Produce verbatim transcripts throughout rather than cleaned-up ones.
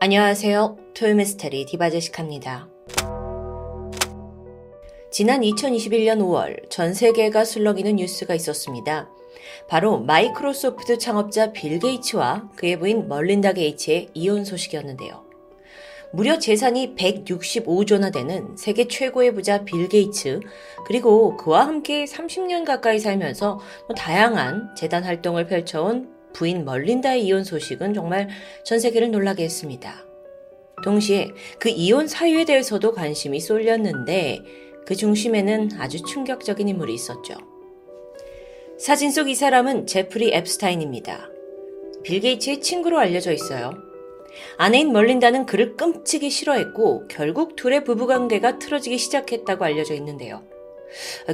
안녕하세요. 토요미스테리 디바제시카입니다. 지난 이천이십일년 오월 전 세계가 술렁이는 뉴스가 있었습니다. 바로 마이크로소프트 창업자 빌 게이츠와 그의 부인 멀린다 게이츠의 이혼 소식이었는데요. 무려 재산이 백육십오조나 되는 세계 최고의 부자 빌 게이츠, 그리고 그와 함께 삼십년 가까이 살면서 다양한 재단 활동을 펼쳐온 부인 멀린다의 이혼 소식은 정말 전 세계를 놀라게 했습니다. 동시에 그 이혼 사유에 대해서도 관심이 쏠렸는데 그 중심에는 아주 충격적인 인물이 있었죠. 사진 속 이 사람은 제프리 앱스타인입니다. 빌 게이츠의 친구로 알려져 있어요. 아내인 멀린다는 그를 끔찍이 싫어했고 결국 둘의 부부관계가 틀어지기 시작했다고 알려져 있는데요.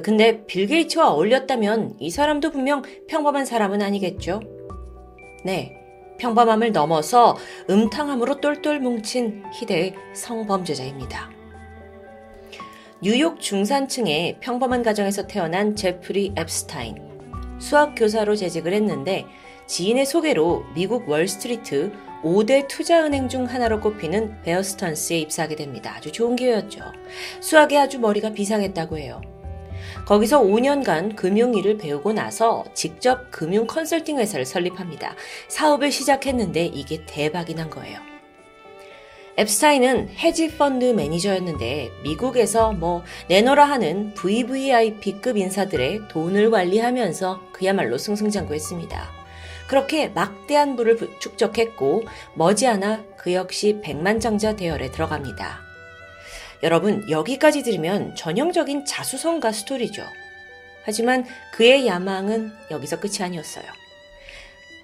근데 빌 게이츠와 어울렸다면 이 사람도 분명 평범한 사람은 아니겠죠? 네, 평범함을 넘어서 음탕함으로 똘똘 뭉친 희대의 성범죄자입니다. 뉴욕 중산층의 평범한 가정에서 태어난 제프리 앱스타인. 수학교사로 재직을 했는데 지인의 소개로 미국 월스트리트 오대 투자은행 중 하나로 꼽히는 베어스턴스에 입사하게 됩니다. 아주 좋은 기회였죠. 수학에 아주 머리가 비상했다고 해요. 거기서 오년간 금융일을 배우고 나서 직접 금융 컨설팅 회사를 설립합니다. 사업을 시작했는데 이게 대박이 난 거예요. 앱스타인은 헤지펀드 매니저였는데 미국에서 뭐 내놓으라 하는 브이브이아이피급 인사들의 돈을 관리하면서 그야말로 승승장구했습니다. 그렇게 막대한 부를 축적했고 머지않아 그 역시 백만장자 대열에 들어갑니다. 여러분, 여기까지 들으면 전형적인 자수성가 스토리죠. 하지만 그의 야망은 여기서 끝이 아니었어요.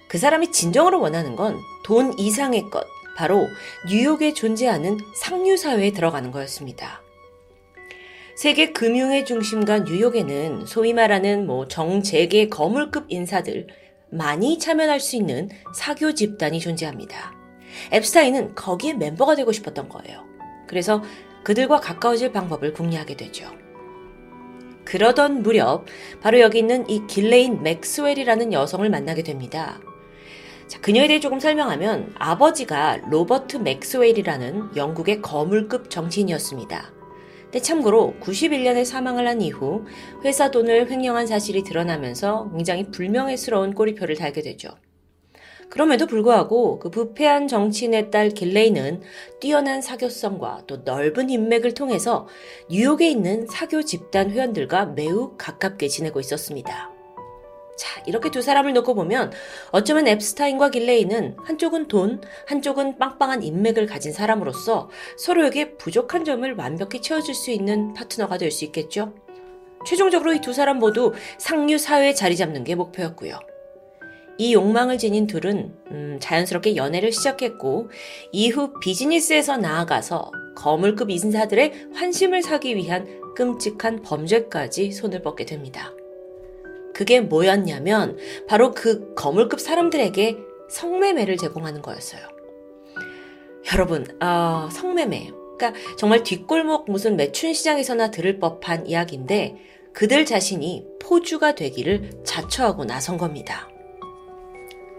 그 사람이 진정으로 원하는 건 돈 이상의 것, 바로 뉴욕에 존재하는 상류사회에 들어가는 거였습니다. 세계 금융의 중심과 뉴욕에는 소위 말하는 뭐 정재계 거물급 인사들 많이 참여할 수 있는 사교 집단이 존재합니다. 앱스타인은 거기에 멤버가 되고 싶었던 거예요. 그래서 그들과 가까워질 방법을 궁리하게 되죠. 그러던 무렵 바로 여기 있는 이 길레인 맥스웰이라는 여성을 만나게 됩니다. 자, 그녀에 대해 조금 설명하면 아버지가 로버트 맥스웰이라는 영국의 거물급 정치인이었습니다. 근데 참고로 구십일년에 사망을 한 이후 회사 돈을 횡령한 사실이 드러나면서 굉장히 불명예스러운 꼬리표를 달게 되죠. 그럼에도 불구하고 그 부패한 정치인의 딸 길레인은 뛰어난 사교성과 또 넓은 인맥을 통해서 뉴욕에 있는 사교 집단 회원들과 매우 가깝게 지내고 있었습니다. 자, 이렇게 두 사람을 놓고 보면 어쩌면 앱스타인과 길레인은 한쪽은 돈, 한쪽은 빵빵한 인맥을 가진 사람으로서 서로에게 부족한 점을 완벽히 채워줄 수 있는 파트너가 될 수 있겠죠. 최종적으로 이 두 사람 모두 상류 사회에 자리 잡는 게 목표였고요. 이 욕망을 지닌 둘은 음, 자연스럽게 연애를 시작했고 이후 비즈니스에서 나아가서 거물급 인사들의 환심을 사기 위한 끔찍한 범죄까지 손을 뻗게 됩니다. 그게 뭐였냐면 바로 그 거물급 사람들에게 성매매를 제공하는 거였어요. 여러분, 어, 성매매. 그러니까 정말 뒷골목 무슨 매춘시장에서나 들을 법한 이야기인데 그들 자신이 포주가 되기를 자처하고 나선 겁니다.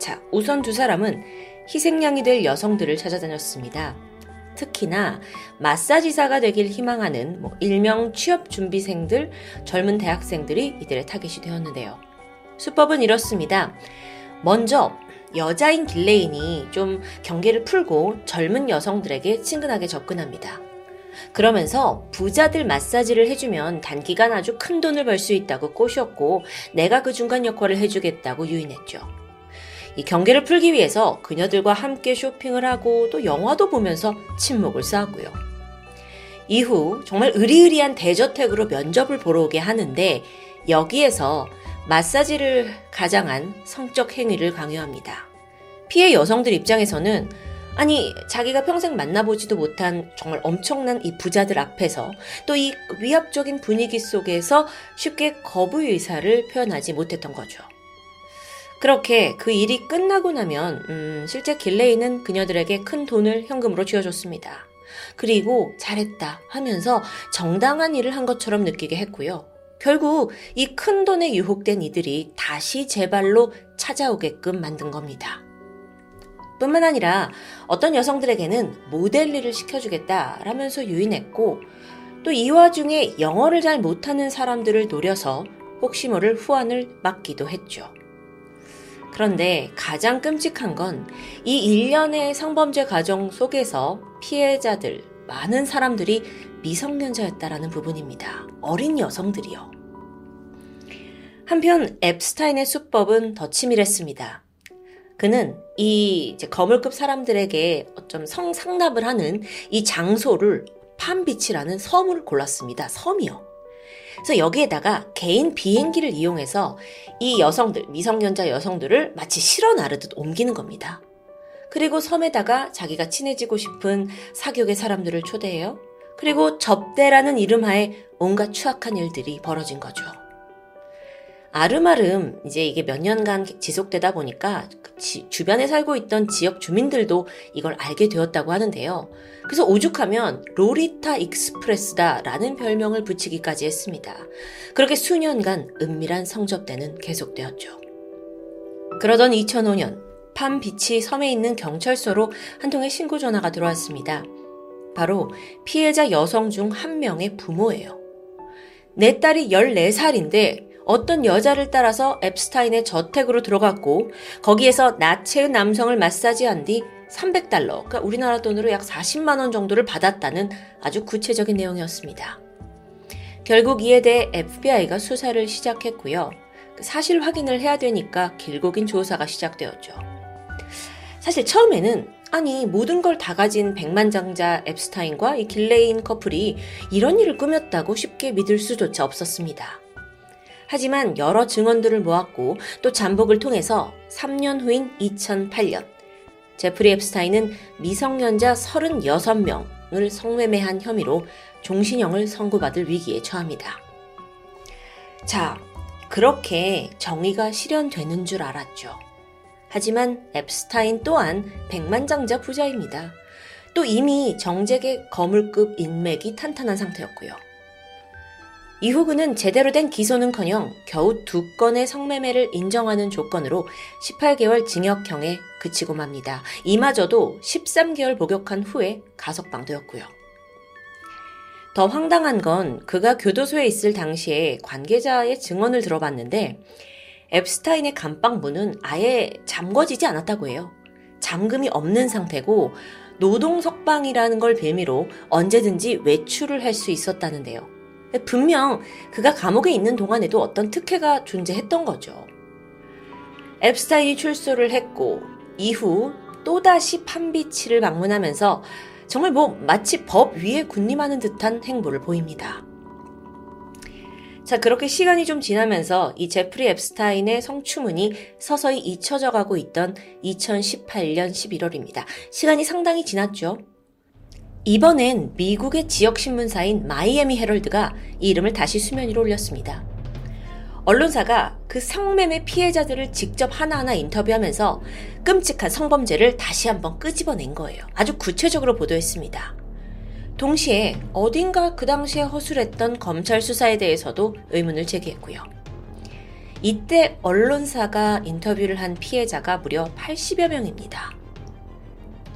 자, 우선 두 사람은 희생양이 될 여성들을 찾아다녔습니다. 특히나 마사지사가 되길 희망하는 뭐 일명 취업준비생들, 젊은 대학생들이 이들의 타깃이 되었는데요. 수법은 이렇습니다. 먼저 여자인 길레인이 좀 경계를 풀고 젊은 여성들에게 친근하게 접근합니다. 그러면서 부자들 마사지를 해주면 단기간 아주 큰 돈을 벌 수 있다고 꼬셨고 내가 그 중간 역할을 해주겠다고 유인했죠. 이 경계를 풀기 위해서 그녀들과 함께 쇼핑을 하고 또 영화도 보면서 친목을 쌓았고요. 이후 정말 의리의리한 대저택으로 면접을 보러 오게 하는데 여기에서 마사지를 가장한 성적 행위를 강요합니다. 피해 여성들 입장에서는 아니 자기가 평생 만나보지도 못한 정말 엄청난 이 부자들 앞에서 또 이 위압적인 분위기 속에서 쉽게 거부 의사를 표현하지 못했던 거죠. 그렇게 그 일이 끝나고 나면 음, 실제 길레인은 그녀들에게 큰 돈을 현금으로 쥐어줬습니다. 그리고 잘했다 하면서 정당한 일을 한 것처럼 느끼게 했고요. 결국 이 큰 돈에 유혹된 이들이 다시 제 발로 찾아오게끔 만든 겁니다. 뿐만 아니라 어떤 여성들에게는 모델 일을 시켜주겠다라면서 유인했고, 또 이 와중에 영어를 잘 못하는 사람들을 노려서 혹시 모를 후원을 막기도 했죠. 그런데 가장 끔찍한 건 이 일련의 성범죄 과정 속에서 피해자들, 많은 사람들이 미성년자였다라는 부분입니다. 어린 여성들이요. 한편 앱스타인의 수법은 더 치밀했습니다. 그는 이 이제 거물급 사람들에게 좀 성상납을 하는 이 장소를 팜비치라는 섬을 골랐습니다. 섬이요. 그래서 여기에다가 개인 비행기를 이용해서 이 여성들, 미성년자 여성들을 마치 실어 나르듯 옮기는 겁니다. 그리고 섬에다가 자기가 친해지고 싶은 사교계 사람들을 초대해요. 그리고 접대라는 이름하에 온갖 추악한 일들이 벌어진 거죠. 아름아름 이제 이게 몇 년간 지속되다 보니까 지, 주변에 살고 있던 지역 주민들도 이걸 알게 되었다고 하는데요. 그래서 오죽하면 로리타 익스프레스다라는 별명을 붙이기까지 했습니다. 그렇게 수년간 은밀한 성접대는 계속되었죠. 그러던 이천오 년 팜비치 섬에 있는 경찰서로 한 통의 신고 전화가 들어왔습니다. 바로 피해자 여성 중 한 명의 부모예요. 내 딸이 열네 살인데 어떤 여자를 따라서 앱스타인의 저택으로 들어갔고 거기에서 나체인 남성을 마사지한 뒤 삼백 달러, 그러니까 우리나라 돈으로 약 사십만 원 정도를 받았다는 아주 구체적인 내용이었습니다. 결국 이에 대해 에프비아이가 수사를 시작했고요. 사실 확인을 해야 되니까 길고 긴 조사가 시작되었죠. 사실 처음에는 아니 모든 걸 다 가진 백만장자 앱스타인과 이 길레인 커플이 이런 일을 꾸몄다고 쉽게 믿을 수조차 없었습니다. 하지만 여러 증언들을 모았고 또 잠복을 통해서 삼 년 후인 이천팔 년 제프리 앱스타인은 미성년자 서른여섯 명을 성매매한 혐의로 종신형을 선고받을 위기에 처합니다. 자, 그렇게 정의가 실현되는 줄 알았죠. 하지만 앱스타인 또한 백만장자 부자입니다. 또 이미 정재계 거물급 인맥이 탄탄한 상태였고요. 이후 그는 제대로 된 기소는커녕 겨우 두 건의 성매매를 인정하는 조건으로 십팔 개월 징역형에 그치고 맙니다. 이마저도 십삼 개월 복역한 후에 가석방되었고요. 더 황당한 건 그가 교도소에 있을 당시에 관계자의 증언을 들어봤는데 앱스타인의 감방문은 아예 잠궈지지 않았다고 해요. 잠금이 없는 상태고 노동석방이라는 걸 빌미로 언제든지 외출을 할 수 있었다는데요. 분명 그가 감옥에 있는 동안에도 어떤 특혜가 존재했던 거죠. 앱스타인이 출소를 했고 이후 또다시 팜비치를 방문하면서 정말 뭐 마치 법 위에 군림하는 듯한 행보를 보입니다. 자, 그렇게 시간이 좀 지나면서 이 제프리 앱스타인의 성추문이 서서히 잊혀져 가고 있던 이천십팔 년 십일월입니다. 시간이 상당히 지났죠. 이번엔 미국의 지역신문사인 마이애미 헤럴드가 이 이름을 다시 수면 위로 올렸습니다. 언론사가 그 성매매 피해자들을 직접 하나하나 인터뷰하면서 끔찍한 성범죄를 다시 한번 끄집어낸 거예요. 아주 구체적으로 보도했습니다. 동시에 어딘가 그 당시에 허술했던 검찰 수사에 대해서도 의문을 제기했고요. 이때 언론사가 인터뷰를 한 피해자가 무려 팔십여 명입니다.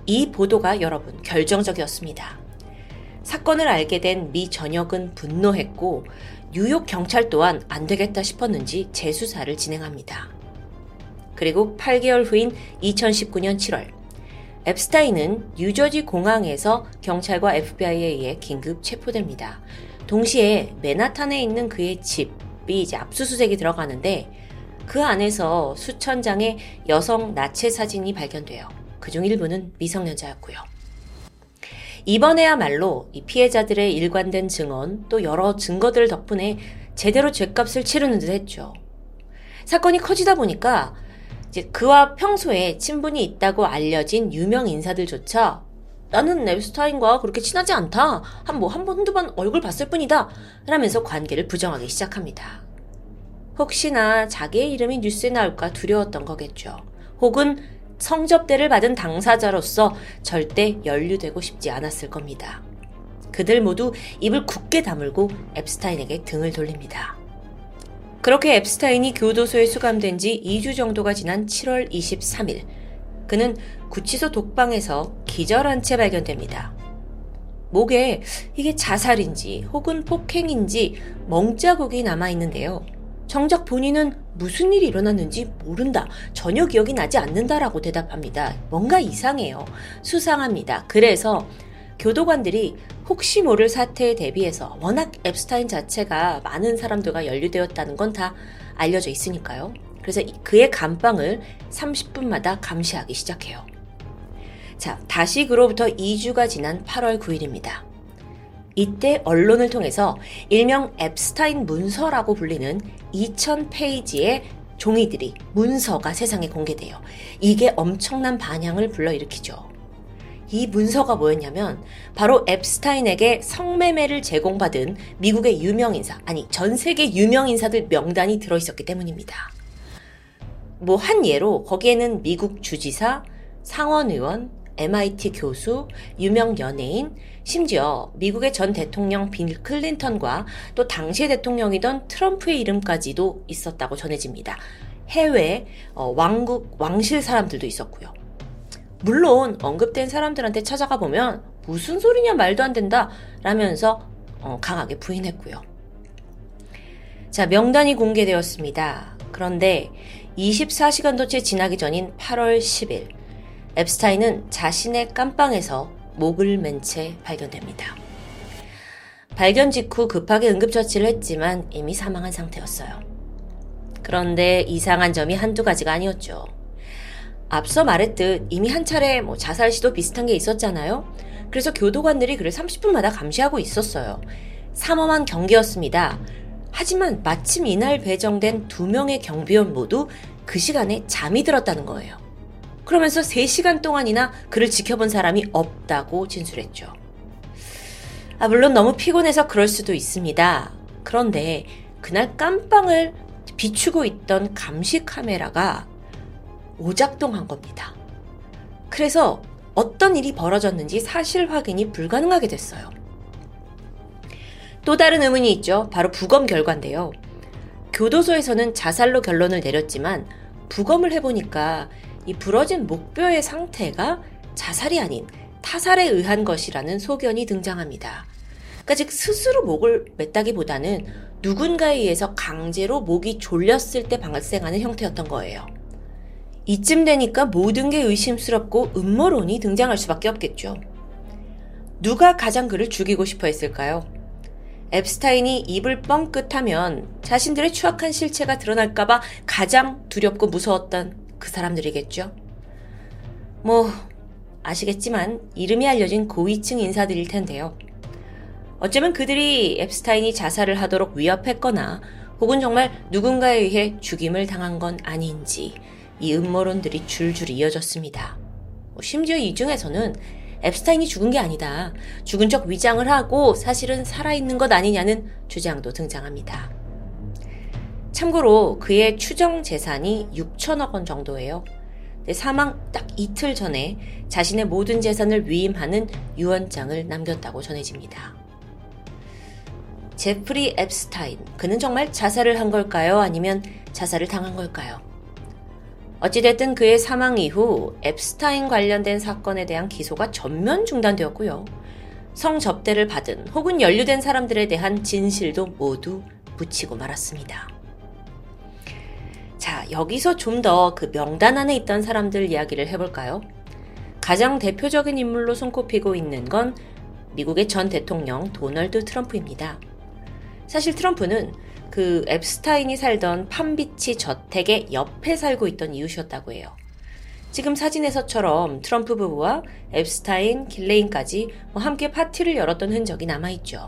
이 보도가 여러분 결정적이었습니다. 사건을 알게 된 미 전역은 분노했고 뉴욕 경찰 또한 안 되겠다 싶었는지 재수사를 진행합니다. 그리고 팔 개월 후인 이천십구 년 칠월 앱스타인은 뉴저지 공항에서 경찰과 에프비아이에 의해 긴급 체포됩니다. 동시에 맨하탄에 있는 그의 집이 이제 압수수색이 들어가는데 그 안에서 수천 장의 여성 나체 사진이 발견돼요. 그중 일부는 미성년자였고요. 이번에야말로 이 피해자들의 일관된 증언 또 여러 증거들 덕분에 제대로 죗값을 치르는 듯 했죠. 사건이 커지다 보니까 이제 그와 평소에 친분이 있다고 알려진 유명 인사들조차 나는 앱스타인과 그렇게 친하지 않다. 한 뭐 한 번 한두 번 얼굴 봤을 뿐이다. 라면서 관계를 부정하기 시작합니다. 혹시나 자기의 이름이 뉴스에 나올까 두려웠던 거겠죠. 혹은 성접대를 받은 당사자로서 절대 연루되고 싶지 않았을 겁니다. 그들 모두 입을 굳게 다물고 앱스타인에게 등을 돌립니다. 그렇게 앱스타인이 교도소에 수감된 지 이 주 정도가 지난 칠월 이십삼 일 그는 구치소 독방에서 기절한 채 발견됩니다. 목에 이게 자살인지 혹은 폭행인지 멍자국이 남아있는데요. 정작 본인은 무슨 일이 일어났는지 모른다, 전혀 기억이 나지 않는다라고 대답합니다. 뭔가 이상해요. 수상합니다. 그래서 교도관들이 혹시 모를 사태에 대비해서 워낙 앱스타인 자체가 많은 사람들과 연루되었다는 건 다 알려져 있으니까요. 그래서 그의 감방을 삼십 분마다 감시하기 시작해요. 자, 다시 그로부터 이 주가 지난 팔월 구일입니다. 이때 언론을 통해서 일명 앱스타인 문서라고 불리는 이천 페이지의 종이들이, 문서가 세상에 공개돼요. 이게 엄청난 반향을 불러일으키죠. 이 문서가 뭐였냐면 바로 앱스타인에게 성매매를 제공받은 미국의 유명인사, 아니 전 세계 유명인사들 명단이 들어있었기 때문입니다. 뭐 한 예로 거기에는 미국 주지사, 상원의원, 엠아이티 교수, 유명 연예인, 심지어 미국의 전 대통령 빌 클린턴과 또 당시의 대통령이던 트럼프의 이름까지도 있었다고 전해집니다. 해외 어, 왕국, 왕실 사람들도 있었고요. 물론 언급된 사람들한테 찾아가 보면 무슨 소리냐, 말도 안 된다 라면서 어, 강하게 부인했고요. 자, 명단이 공개되었습니다. 그런데 이십사 시간도 채 지나기 전인 팔월 십일, 앱스타인은 자신의 깜방에서 목을 맨 채 발견됩니다. 발견 직후 급하게 응급처치를 했지만 이미 사망한 상태였어요. 그런데 이상한 점이 한두 가지가 아니었죠. 앞서 말했듯 이미 한 차례 뭐 자살 시도 비슷한 게 있었잖아요. 그래서 교도관들이 그를 삼십 분마다 감시하고 있었어요. 삼엄한 경계였습니다. 하지만 마침 이날 배정된 두 명의 경비원 모두 그 시간에 잠이 들었다는 거예요. 그러면서 세 시간 동안이나 그를 지켜본 사람이 없다고 진술했죠. 아, 물론 너무 피곤해서 그럴 수도 있습니다. 그런데 그날 깜방을 비추고 있던 감시 카메라가 오작동한 겁니다. 그래서 어떤 일이 벌어졌는지 사실 확인이 불가능하게 됐어요. 또 다른 의문이 있죠. 바로 부검 결과인데요. 교도소에서는 자살로 결론을 내렸지만 부검을 해보니까 이 부러진 목뼈의 상태가 자살이 아닌 타살에 의한 것이라는 소견이 등장합니다. 그러니까 즉 스스로 목을 맸다기보다는 누군가에 의해서 강제로 목이 졸렸을 때 발생하는 형태였던 거예요. 이쯤 되니까 모든 게 의심스럽고 음모론이 등장할 수밖에 없겠죠. 누가 가장 그를 죽이고 싶어 했을까요? 앱스타인이 입을 뻥끗하면 자신들의 추악한 실체가 드러날까봐 가장 두렵고 무서웠던 그 사람들이겠죠. 뭐 아시겠지만 이름이 알려진 고위층 인사들일 텐데요. 어쩌면 그들이 앱스타인이 자살을 하도록 위협했거나 혹은 정말 누군가에 의해 죽임을 당한 건 아닌지 이 음모론들이 줄줄 이어졌습니다. 심지어 이 중에서는 앱스타인이 죽은 게 아니다, 죽은 척 위장을 하고 사실은 살아있는 것 아니냐는 주장도 등장합니다. 참고로 그의 추정 재산이 육천억 원 정도예요. 사망 딱 이틀 전에 자신의 모든 재산을 위임하는 유언장을 남겼다고 전해집니다. 제프리 앱스타인, 그는 정말 자살을 한 걸까요? 아니면 자살을 당한 걸까요? 어찌됐든 그의 사망 이후 앱스타인 관련된 사건에 대한 기소가 전면 중단되었고요. 성접대를 받은 혹은 연루된 사람들에 대한 진실도 모두 묻히고 말았습니다. 자, 여기서 좀 더 그 명단 안에 있던 사람들 이야기를 해볼까요? 가장 대표적인 인물로 손꼽히고 있는 건 미국의 전 대통령 도널드 트럼프입니다. 사실 트럼프는 그 앱스타인이 살던 팜비치 저택의 옆에 살고 있던 이웃이었다고 해요. 지금 사진에서처럼 트럼프 부부와 앱스타인, 길레인까지 뭐 함께 파티를 열었던 흔적이 남아있죠.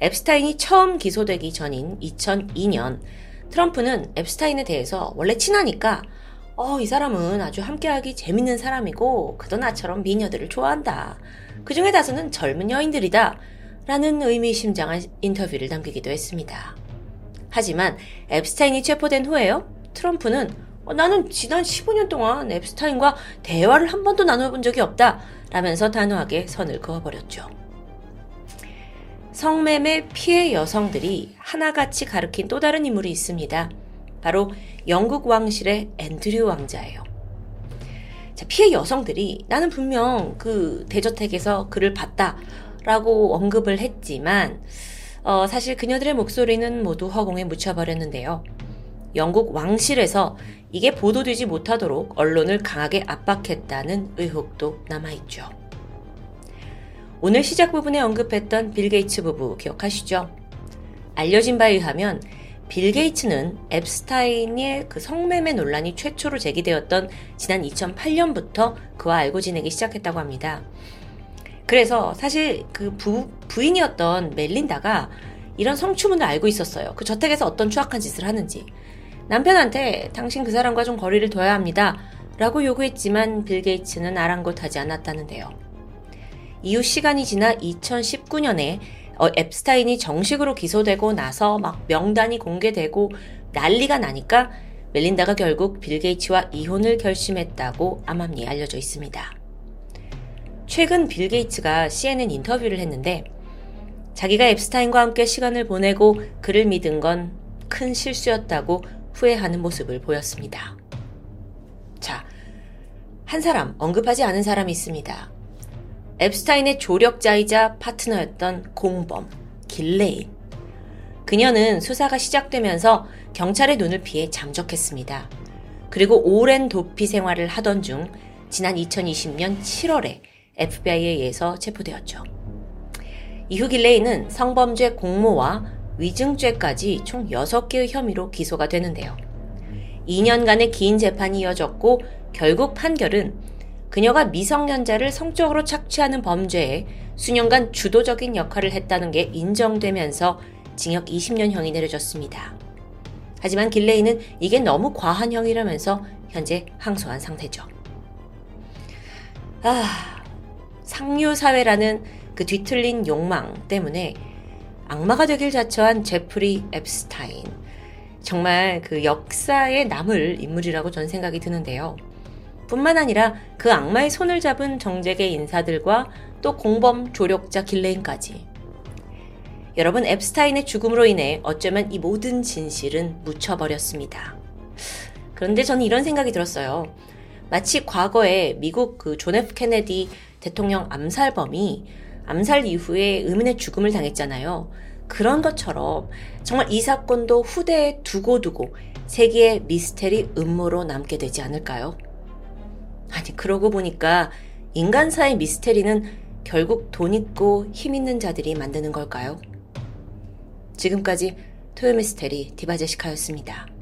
앱스타인이 처음 기소되기 전인 이천이 년, 트럼프는 앱스타인에 대해서 원래 친하니까 어, 이 사람은 아주 함께하기 재밌는 사람이고 그도 나처럼 미녀들을 좋아한다, 그 중에 다수는 젊은 여인들이다 라는 의미심장한 인터뷰를 남기기도 했습니다. 하지만 앱스타인이 체포된 후에요, 트럼프는 어, 나는 지난 십오 년 동안 앱스타인과 대화를 한 번도 나눠본 적이 없다 라면서 단호하게 선을 그어버렸죠. 성매매 피해 여성들이 하나같이 가리킨 또 다른 인물이 있습니다. 바로 영국 왕실의 앤드류 왕자예요. 자, 피해 여성들이 나는 분명 그 대저택에서 그를 봤다라고 언급을 했지만 어, 사실 그녀들의 목소리는 모두 허공에 묻혀버렸는데요. 영국 왕실에서 이게 보도되지 못하도록 언론을 강하게 압박했다는 의혹도 남아있죠. 오늘 시작 부분에 언급했던 빌 게이츠 부부 기억하시죠? 알려진 바에 의하면 빌 게이츠는 앱스타인의 그 성매매 논란이 최초로 제기되었던 지난 이천팔 년부터 그와 알고 지내기 시작했다고 합니다. 그래서 사실 그 부, 부인이었던 멜린다가 이런 성추문을 알고 있었어요. 그 저택에서 어떤 추악한 짓을 하는지. 남편한테 당신 그 사람과 좀 거리를 둬야 합니다 라고 요구했지만 빌 게이츠는 아랑곳하지 않았다는데요. 이후 시간이 지나 이천십구 년에 어, 앱스타인이 정식으로 기소되고 나서 막 명단이 공개되고 난리가 나니까 멜린다가 결국 빌 게이츠와 이혼을 결심했다고 암암리에 알려져 있습니다. 최근 빌 게이츠가 씨엔엔 인터뷰를 했는데 자기가 앱스타인과 함께 시간을 보내고 그를 믿은 건 큰 실수였다고 후회하는 모습을 보였습니다. 자, 한 사람, 언급하지 않은 사람이 있습니다. 앱스타인의 조력자이자 파트너였던 공범, 길레인. 그녀는 수사가 시작되면서 경찰의 눈을 피해 잠적했습니다. 그리고 오랜 도피 생활을 하던 중 지난 이천이십 년 칠월에 에프비아이에 의해서 체포되었죠. 이후 길레인은 성범죄 공모와 위증죄까지 총 여섯 개의 혐의로 기소가 되는데요. 이 년간의 긴 재판이 이어졌고 결국 판결은 그녀가 미성년자를 성적으로 착취하는 범죄에 수년간 주도적인 역할을 했다는 게 인정되면서 징역 이십 년형이 내려졌습니다. 하지만 길레인은 이게 너무 과한 형이라면서 현재 항소한 상태죠. 아, 상류사회라는 그 뒤틀린 욕망 때문에 악마가 되길 자처한 제프리 앱스타인, 정말 그 역사에 남을 인물이라고 전 생각이 드는데요. 뿐만 아니라 그 악마의 손을 잡은 정재계 인사들과 또 공범 조력자 길레인까지. 여러분, 앱스타인의 죽음으로 인해 어쩌면 이 모든 진실은 묻혀버렸습니다. 그런데 저는 이런 생각이 들었어요. 마치 과거에 미국 그 존 에프 케네디 대통령 암살범이 암살 이후에 의문의 죽음을 당했잖아요. 그런 것처럼 정말 이 사건도 후대에 두고두고 세기의 미스테리 음모로 남게 되지 않을까요? 아니, 그러고 보니까 인간사의 미스테리는 결국 돈 있고 힘 있는 자들이 만드는 걸까요? 지금까지 토요미스테리 디바제시카였습니다.